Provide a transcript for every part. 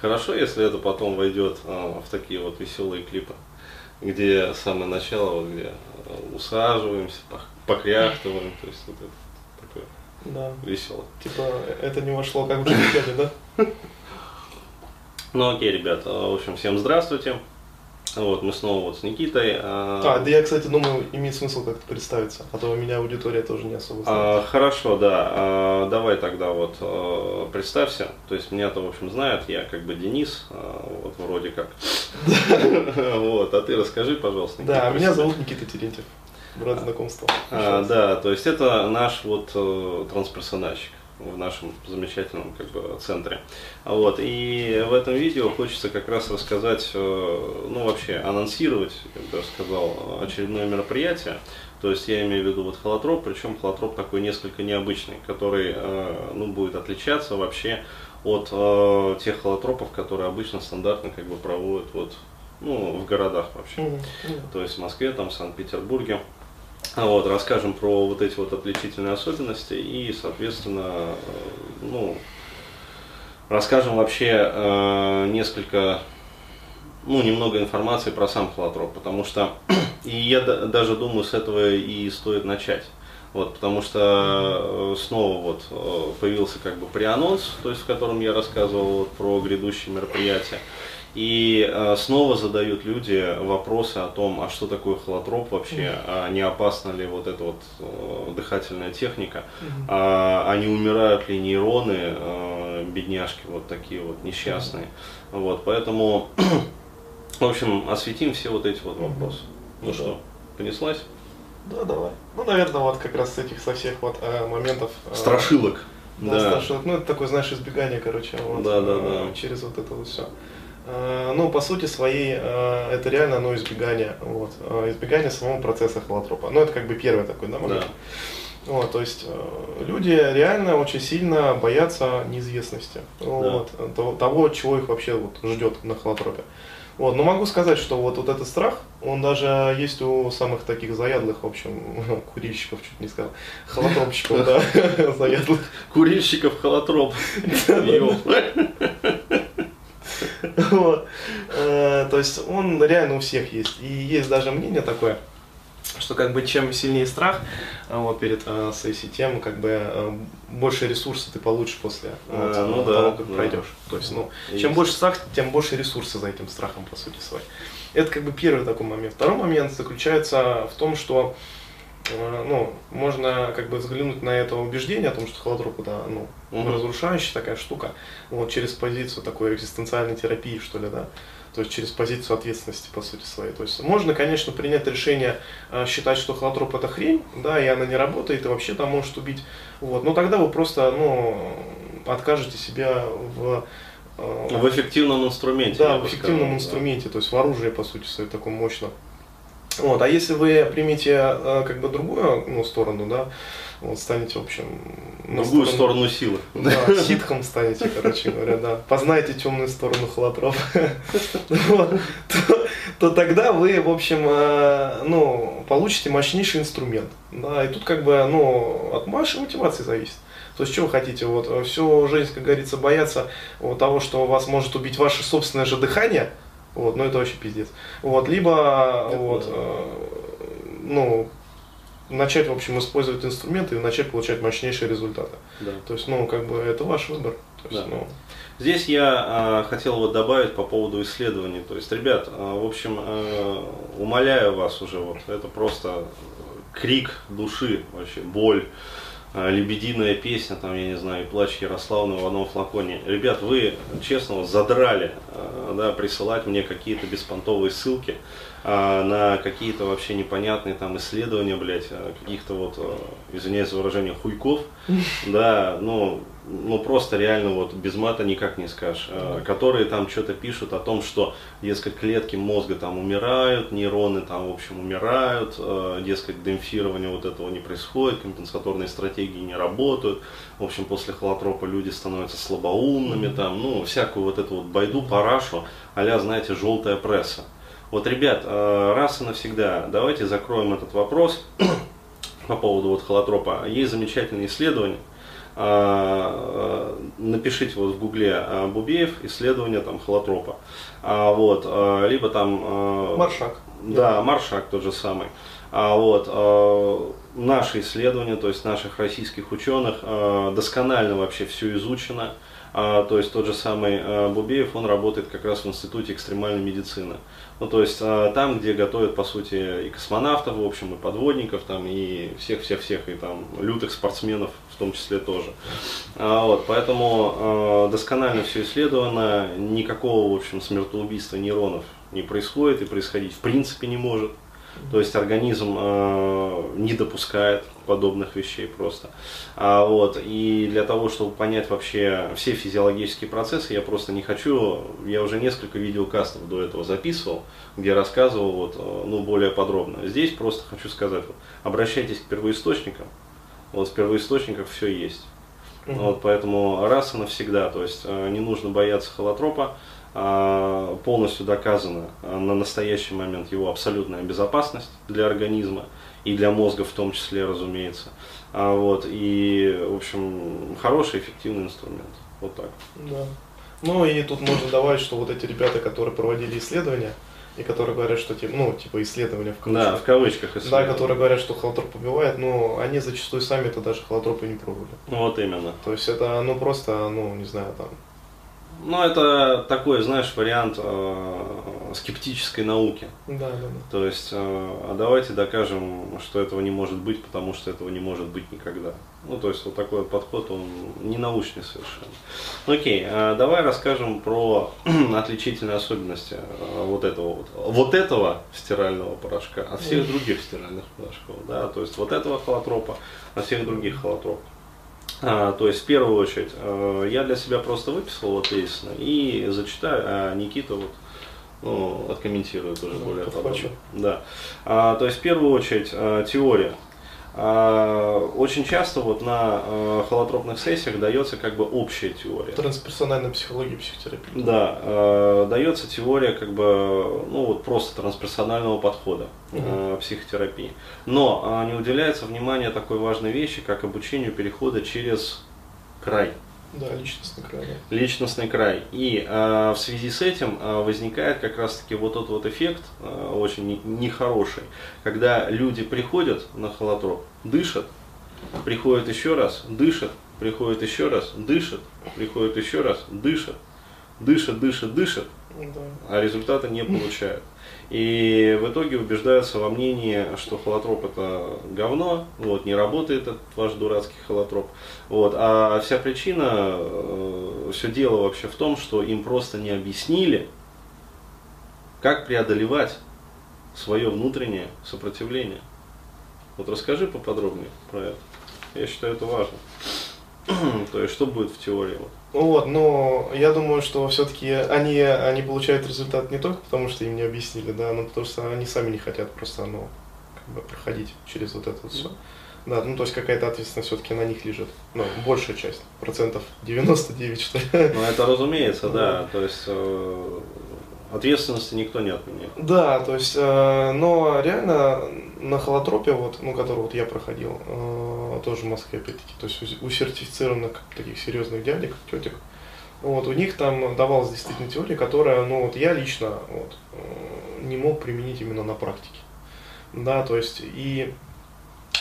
Хорошо, если это потом войдет в такие вот веселые клипы, где самое начало, вот, где усаживаемся, покряхтываем, то есть вот это такое весело. Типа это не вошло как в джигурде, да? Ну окей, ребят, в общем, всем здравствуйте. Вот, мы снова вот с Никитой. Да я, кстати, думаю, имеет смысл как-то представиться, а то у меня аудитория тоже не особо знает. Хорошо, да. Давай тогда вот представься. То есть меня-то, в общем, знают, я как бы Денис, вот вроде как. Вот, а ты расскажи, пожалуйста, Никита. Да, меня зовут Никита Терентьев, рад знакомству. Да, то есть это наш вот трансперсональщик в нашем замечательном как бы центре. Вот, и в этом видео хочется как раз рассказать, ну вообще анонсировать, я бы даже сказал, очередное мероприятие. То есть я имею в виду вот холотроп, причем холотроп такой несколько необычный, который ну, будет отличаться вообще от тех холотропов, которые обычно стандартно как бы проводят вот, ну, в городах вообще. То есть в Москве, там, в Санкт-Петербурге. Вот, расскажем про вот эти вот отличительные особенности и, соответственно, ну, расскажем вообще несколько, ну, немного информации про сам холотроп, потому что, и я даже думаю, с этого и стоит начать. Вот, потому что снова вот появился как бы преанонс, то есть в котором я рассказывал вот про грядущие мероприятия. И снова задают люди вопросы о том, а что такое холотроп вообще, а не опасна ли вот эта вот дыхательная техника, а не умирают ли нейроны, бедняжки вот такие вот несчастные. Вот, поэтому, в общем, осветим все вот эти вот вопросы. Ну что, понеслась? Да, давай. Ну, наверное, вот как раз с этих, со всех вот моментов. Страшилок. Да, страшилок. Ну, это такое, знаешь, избегание, короче, вот, через вот это вот все. Ну, по сути своей, это реально оно избегание, вот, избегание самого процесса холотропа. Ну, это как бы первый такой момент. Да. Вот, то есть люди реально очень сильно боятся неизвестности, вот, того, чего их вообще вот ждет на холотропе. Вот, но могу сказать, что вот, вот этот страх, он даже есть у самых таких заядлых, в общем, курильщиков, чуть не сказал, холотропщиков, да, заядлых. Курильщиков холотроп. Вот. То есть он реально у всех есть. И есть даже мнение такое, что как бы чем сильнее страх вот, перед сессией, тем как бы больше ресурсов ты получишь после вот, того, как пройдешь. То есть, ну, чем больше страх, тем больше ресурсов за этим страхом, по сути своей. Это как бы первый такой момент. Второй момент заключается в том, что ну, можно как бы взглянуть на это убеждение о том, что холотроп это ну, разрушающая такая штука, вот, через позицию такой экзистенциальной терапии, что ли, да, то есть через позицию ответственности, по сути своей. То есть можно, конечно, принять решение считать, что холотроп это хрень, да, и она не работает, и вообще там может убить, вот, но тогда вы просто, ну, откажете себя в эффективном инструменте. Да, в эффективном инструменте, то есть в оружии, по сути своей, таком мощном. Вот, а если вы примете как бы другую ну, сторону, да, вот, станете, в общем, другую сторону силы. Да, ситхом станете, короче говоря, да. Познаете темную сторону холотропа, то тогда вы, в общем, ну, получите мощнейший инструмент. Да, и тут как бы, ну, от вашей мотивации зависит. То есть, что вы хотите? Вот, всю жизнь, как говорится, бояться того, что вас может убить ваше собственное же дыхание. Вот, ну это вообще пиздец. Вот, либо вот, ну, начать, в общем, использовать инструменты и начать получать мощнейшие результаты. Да. То есть, ну, как бы это ваш выбор. То есть, ну... Здесь я хотел вот добавить по поводу исследований. То есть, ребят, в общем, умоляю вас уже, вот, это просто крик души, вообще боль. Лебединая песня, там, я не знаю, и плач Ярославна в одном флаконе. Ребят, вы, честно, задрали, да, присылать мне какие-то беспонтовые ссылки на какие-то вообще непонятные там исследования, блядь, каких-то вот, извиняюсь за выражение, хуйков, да, ну просто реально вот без мата никак не скажешь, которые там что-то пишут о том, что, дескать, клетки мозга там умирают, нейроны там, в общем, умирают, дескать, демпфирование вот этого не происходит, компенсаторные стратегии не работают, в общем, после холотропа люди становятся слабоумными, там, ну, всякую вот эту вот байду, парашу, а-ля, знаете, желтая пресса. Вот, ребят, раз и навсегда, давайте закроем этот вопрос по поводу вот холотропа. Есть замечательные исследования, напишите вот в гугле Бубеев исследование там холотропа, вот, либо там Маршак, да, Маршак тот же самый, вот, наши исследования, то есть наших российских ученых, досконально вообще все изучено. То есть тот же самый Бубеев, он работает как раз в Институте экстремальной медицины. Ну, то есть там, где готовят, по сути, и космонавтов, в общем, и подводников, там, и всех-всех-всех, и там лютых спортсменов в том числе тоже. Вот, поэтому досконально все исследовано, никакого, в общем, смертоубийства нейронов не происходит и происходить в принципе не может. То есть организм не допускает подобных вещей просто. Вот. И для того, чтобы понять вообще все физиологические процессы, я просто не хочу, я уже несколько видеокастов до этого записывал, где рассказывал вот, ну, более подробно. Здесь просто хочу сказать, вот, обращайтесь к первоисточникам, вот в первоисточниках все есть. Вот, поэтому раз и навсегда, то есть не нужно бояться холотропа. Полностью доказана на настоящий момент его абсолютная безопасность для организма и для мозга в том числе, разумеется. Вот, и, в общем, хороший, эффективный инструмент. Вот так. Да. Ну и тут можно добавить, что вот эти ребята, которые проводили исследования, и которые говорят, что ну, типа исследования в кавычках. Да, в кавычках исследования. Да, которые говорят, что холотроп убивает, но они зачастую сами это даже холотропы не пробовали. Вот именно. То есть это, ну, просто, ну, не знаю, там. Ну, это такой, знаешь, вариант скептической науки. Да, да, да. То есть, давайте докажем, что этого не может быть, потому что этого не может быть никогда. Ну, то есть, вот такой вот подход, он не научный совершенно. Ну, окей, давай расскажем про отличительные особенности вот этого стирального порошка от всех других стиральных порошков. Да? То есть, вот этого холотропа от всех других холотропов. То есть, в первую очередь, я для себя просто выписал вот тезисно и зачитаю, а Никита вот, ну, откомментирует уже более подробно. Да. То есть, в первую очередь, теория. Очень часто вот на холотропных сессиях дается как бы общая теория. Трансперсональная психология и психотерапия. Да, дается теория как бы, ну, вот просто трансперсонального подхода психотерапии. Но не уделяется внимания такой важной вещи, как обучению перехода через край. Да, личностный край. Да. Личностный край. И в связи с этим возникает как раз-таки вот тот вот эффект, очень нехороший, когда люди приходят на холотроп, дышат, приходят еще раз, дышат, приходят еще раз, дышат, приходят еще раз, дышат, дышат, да. А результата не получают. И в итоге убеждаются во мнении, что холотроп это говно, вот, не работает этот ваш дурацкий холотроп. Вот. А вся причина, все дело вообще в том, что им просто не объяснили, как преодолевать свое внутреннее сопротивление. Вот расскажи поподробнее про это. Я считаю, это важно. То есть, что будет в теории? Вот, но я думаю, что все-таки они получают результат не только потому, что им не объяснили, да, но потому что они сами не хотят просто, ну, как бы проходить через вот это вот все. Да, ну, то есть какая-то ответственность все-таки на них лежит, ну, большая часть, процентов 99, что ли. Ну, это разумеется, да, то есть ответственности никто не отменяет. Да, то есть, но реально на холотропе, вот, ну, который вот я проходил, тоже в Москве, опять-таки, то есть у сертифицированных таких серьезных дядек, тетек, вот, у них там давалась действительно теория, которая, ну, вот я лично вот, не мог применить именно на практике. Да, то есть, и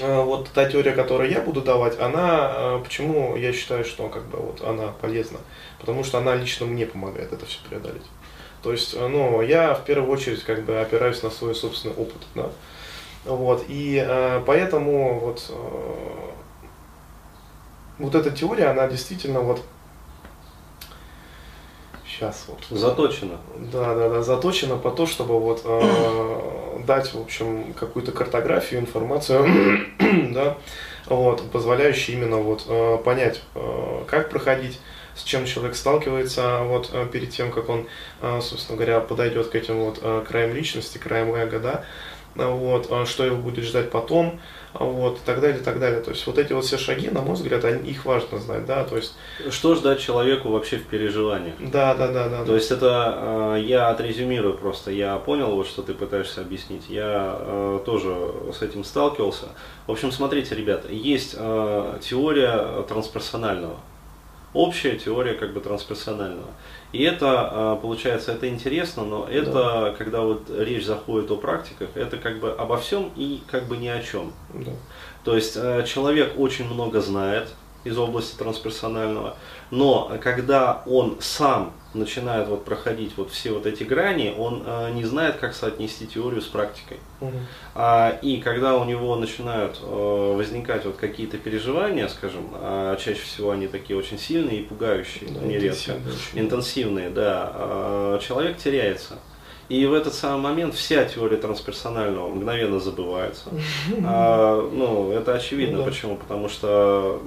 вот та теория, которую я буду давать, она, почему я считаю, что как бы вот она полезна? Потому что она лично мне помогает это все преодолеть. То есть, ну, я в первую очередь как бы опираюсь на свой собственный опыт, да? Вот, и поэтому вот, вот эта теория, она действительно вот сейчас вот заточена. Да, да, да, заточена по то, чтобы вот дать, в общем, какую-то картографию, информацию, да, вот, позволяющую именно вот понять, как проходить, с чем человек сталкивается вот, перед тем, как он, собственно говоря, подойдет к этим вот краям личности, краям эго, да, вот, что его будет ждать потом, вот, и так далее, и так далее. То есть вот эти вот все шаги, на мой взгляд, их важно знать, да, то есть... Что ждать человеку вообще в переживаниях? Да. То есть это, я отрезюмирую просто, я понял, вот что ты пытаешься объяснить, я тоже с этим сталкивался. В общем, смотрите, ребята, есть теория трансперсонального. Общая теория как бы трансперсонального. И это, получается, это интересно, но это, да, когда вот речь заходит о практиках, это как бы обо всем и как бы ни о чем. Да. То есть человек очень много знает из области трансперсонального, но когда он сам начинает вот проходить вот все вот эти грани, он не знает, как соотнести теорию с практикой. И когда у него начинают возникать вот какие-то переживания, скажем, чаще всего они такие очень сильные и пугающие, да, нередко, интенсивные, да, человек теряется. И в этот самый момент вся теория трансперсонального мгновенно забывается. Ну, это очевидно, почему? Потому что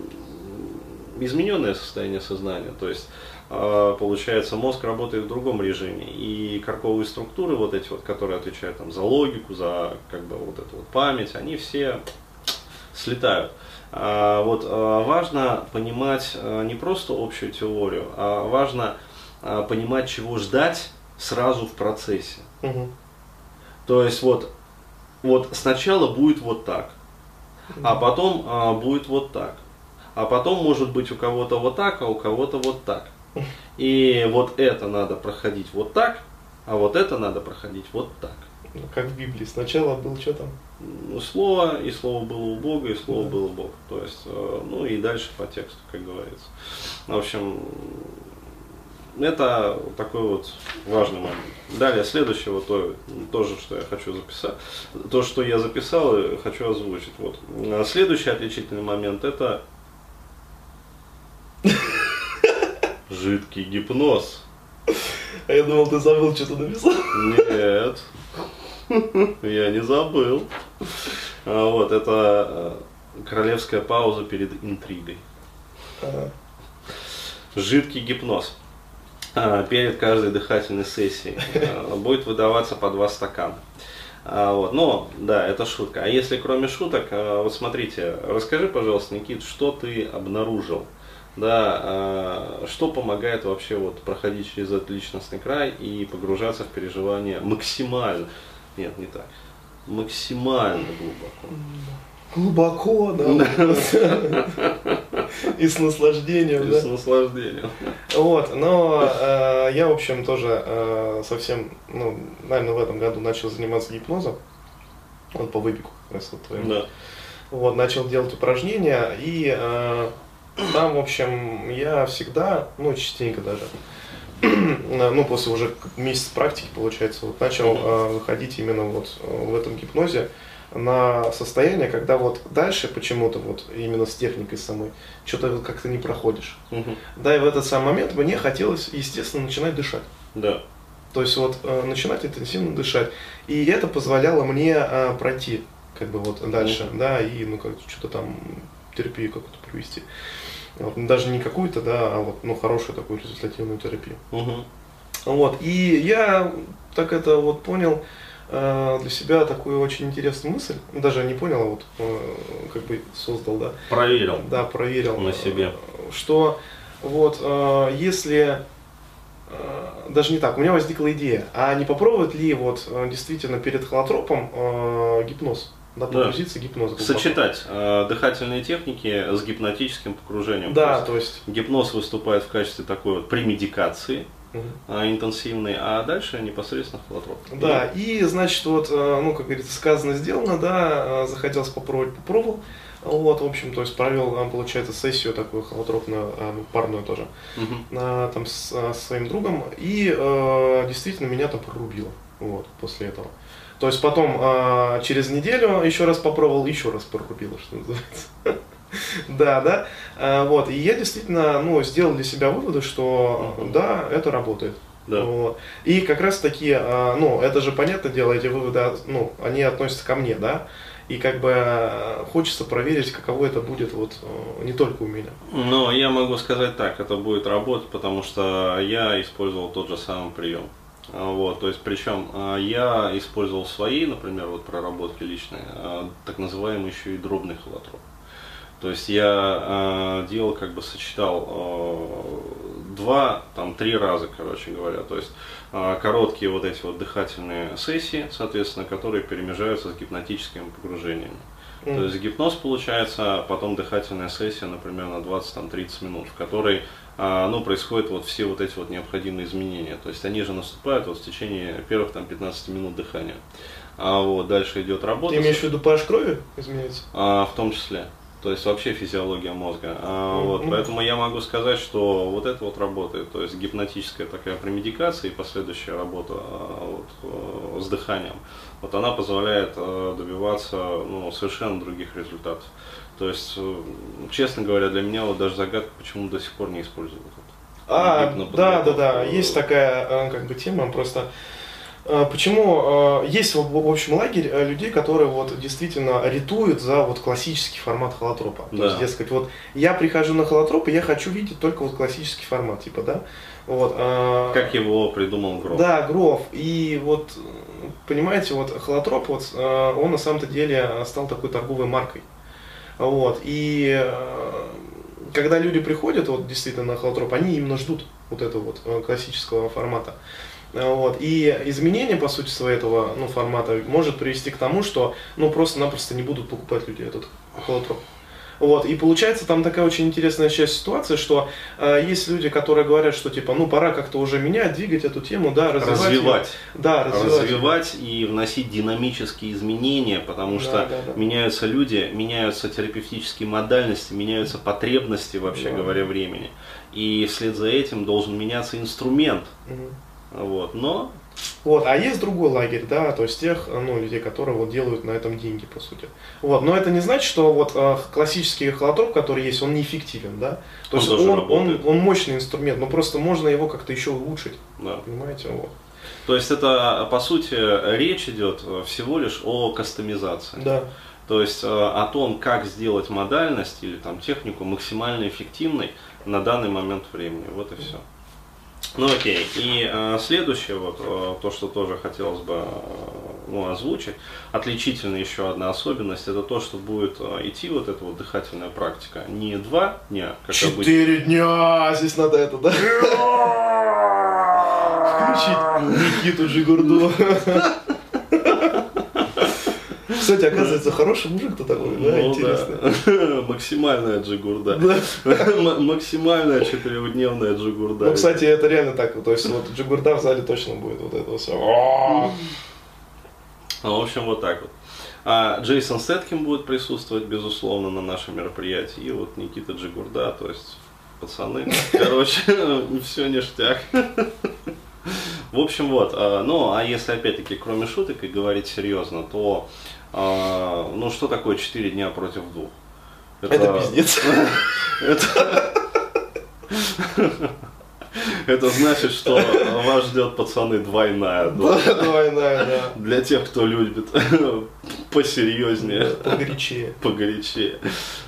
измененное состояние сознания, то есть получается, мозг работает в другом режиме, и корковые структуры, вот эти вот, которые отвечают там за логику, за как бы вот эту вот память, они все слетают. Вот важно понимать не просто общую теорию, а важно понимать, чего ждать сразу в процессе. То есть вот сначала будет вот так, а потом будет вот так, а потом может быть у кого-то вот так, а у кого-то вот так. И вот это надо проходить вот так, а вот это надо проходить вот так. Как в Библии, сначала был что там? Слово, и слово было у Бога, и слово было Бог. То есть, ну и дальше по тексту, как говорится. В общем, это такой вот важный момент. Далее, следующее, вот тоже, что я хочу записать, то, что я записал, хочу озвучить. Вот. Следующий отличительный момент – это жидкий гипноз. А я думал, ты забыл, что ты написал. Нет, я не забыл. Вот, это королевская пауза перед интригой. Жидкий гипноз. Перед каждой дыхательной сессией будет выдаваться по 2 стакана. Вот. Но, да, это шутка. А если кроме шуток, вот смотрите, расскажи, пожалуйста, Никит, что ты обнаружил? Да, что помогает вообще вот проходить через этот личностный край и погружаться в переживания максимально, нет, не так, максимально глубоко. Глубоко, да. И с наслаждением, да? С наслаждением. Вот, но я, в общем, тоже совсем, ну, наверное, в этом году начал заниматься гипнозом, вот по выпеку как раз вот твоему. Вот, начал делать упражнения и... Там, в общем, я всегда, ну, частенько даже, ну, после уже месяца практики, получается, вот начал выходить именно вот в этом гипнозе на состояние, когда вот дальше почему-то вот именно с техникой самой что-то вот как-то не проходишь. Да, и в этот самый момент мне хотелось, естественно, начинать дышать. Да. То есть вот начинать интенсивно дышать. И это позволяло мне пройти, как бы, вот дальше, да, и, ну, как-то что-то там... терапию какую-то провести. Вот. Даже не какую-то, да, а вот, ну, хорошую такую результативную терапию. Вот. И я так это вот понял для себя такую очень интересную мысль. Даже не понял, а вот как бы создал, да. Проверил. Да, проверил. На себе. Что вот если... Даже не так, у меня возникла идея, а не попробовать ли вот действительно перед холотропом гипноз? Да, погрузиться, да. Гипноз. Глубоко. Сочетать дыхательные техники с гипнотическим погружением. Да, то есть гипноз выступает в качестве такой вот премедикации интенсивной, а дальше непосредственно холотроп. Да, и значит, вот, ну, как говорится, сказано, сделано, да, захотелось попробовать, попробовал. Вот, в общем, то есть провел, получается, сессию такую холотропную, парную тоже, там со своим другом, и действительно меня там прорубило, вот, после этого. То есть потом через неделю еще раз попробовал, еще раз прорубило, что называется. Да. Вот. И я действительно, ну, сделал для себя выводы, что да, это работает. Да. Вот. И как раз таки, ну, это же, понятное дело, эти выводы, ну, они относятся ко мне, да. И как бы хочется проверить, каково это будет вот не только у меня. Но я могу сказать так, это будет работать, потому что я использовал тот же самый прием. Вот, то есть, причем я использовал свои, например, вот проработки личные, так называемый еще и дробный холотроп. То есть я делал, как бы сочетал три раза, короче говоря. То есть короткие вот эти вот дыхательные сессии, соответственно, которые перемежаются с гипнотическими погружениями. То есть гипноз получается, потом дыхательная сессия, например, на 20-30 минут, в которой происходят вот все вот эти вот необходимые изменения. То есть они же наступают вот в течение первых 15 минут дыхания. А вот дальше идет работа. Ты имеешь в виду pH крови изменяется? В том числе. То есть вообще физиология мозга. Вот, поэтому я могу сказать, что вот это вот работает. То есть гипнотическая такая премедикация и последующая работа с дыханием, вот она позволяет добиваться совершенно других результатов. То есть, честно говоря, для меня вот даже загадка, почему до сих пор не используют это. Да, есть такая тема, просто... Почему есть, в общем, лагерь людей, которые вот действительно ретуют за вот классический формат холотропа. Да. То есть, дескать, вот я прихожу на холотроп, и я хочу видеть только вот классический формат, типа, да? Вот, как его придумал Гроф. Да, Гроф. И вот, понимаете, вот холотроп, вот, он на самом-то деле стал такой торговой маркой. Вот, и когда люди приходят вот действительно на холотроп, они именно ждут вот этого вот классического формата. Вот. И изменение, по сути, своего этого формата может привести к тому, что просто-напросто не будут покупать люди этот холотроп. Вот. И получается там такая очень интересная часть ситуации, что есть люди, которые говорят, что типа, пора как-то уже менять, двигать эту тему, да, развивать. Да, развивать и вносить динамические изменения, потому что меняются люди, меняются терапевтические модальности, меняются потребности, вообще говоря, времени. И вслед за этим должен меняться инструмент. Вот, но... Вот, а есть другой лагерь, да, то есть тех людей, которые вот делают на этом деньги, по сути. Вот, но это не значит, что вот классический холотроп, который есть, он неэффективен, да? То есть он мощный инструмент, но просто можно его как-то еще улучшить, да. Понимаете? Вот. То есть это, по сути, речь идет всего лишь о кастомизации. Да. То есть о том, как сделать модальность или там технику максимально эффективной на данный момент времени, вот и все. Окей. И следующее, вот то, что тоже хотелось бы озвучить, отличительная еще одна особенность, это то, что будет идти вот эта вот дыхательная практика не 2 дня, как обычно. 4 дня! Здесь надо это, да? Включить Никиту Джигурду. Кстати, оказывается, хороший мужик-то такой, да, интересно. Максимальная джигурда. Максимальная 4-дневная джигурда. Кстати, это реально так, то есть вот джигурда в зале точно будет, вот это все. В общем, вот так вот. Джейсон Сеткин будет присутствовать, безусловно, на нашем мероприятии, и вот Никита Джигурда, то есть пацаны, короче, все ништяк. В общем, вот, если опять-таки, кроме шуток и говорить серьезно, то, что такое 4 дня против 2? Это пиздец. Это значит, что вас ждет, пацаны, двойная доза. Двойная, да. Для тех, кто любит посерьезнее. Погорячее. Погорячее.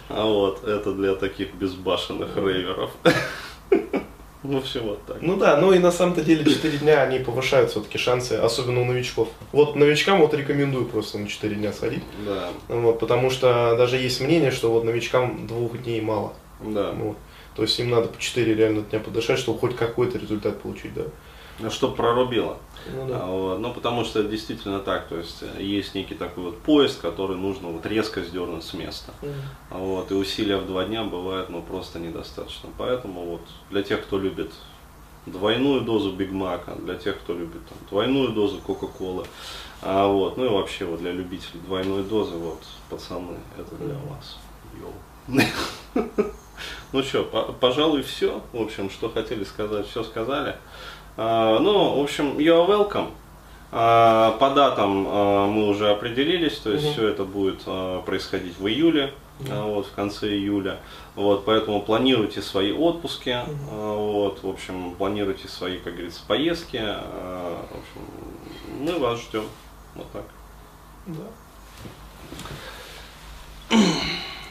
А вот, это для таких безбашенных рейверов. Все вот так. И на самом-то деле 4 дня они повышают все-таки шансы, особенно у новичков. Вот новичкам вот рекомендую просто на 4 дня сходить. Да. Вот, потому что даже есть мнение, что вот новичкам 2 дней мало. Да. Вот. То есть им надо по 4 реально дня подышать, чтобы хоть какой-то результат получить, да. Чтобы прорубило. Потому что это действительно так, то есть есть некий такой вот поезд, который нужно вот резко сдернуть с места. Вот, и усилия в 2 дня бывает, просто недостаточно. Поэтому вот для тех, кто любит двойную дозу Биг Мака, для тех, кто любит двойную дозу Кока-Колы, и вообще вот для любителей двойной дозы, вот, пацаны, это для вас. Йоу. Что, пожалуй, все. В общем, что хотели сказать, все сказали. В общем, you are welcome. По датам мы уже определились, то есть все это будет происходить в июле, в конце июля. Вот, поэтому планируйте свои отпуски, вот, в общем, планируйте свои, как говорится, поездки. В общем, мы вас ждем. Вот так. Да.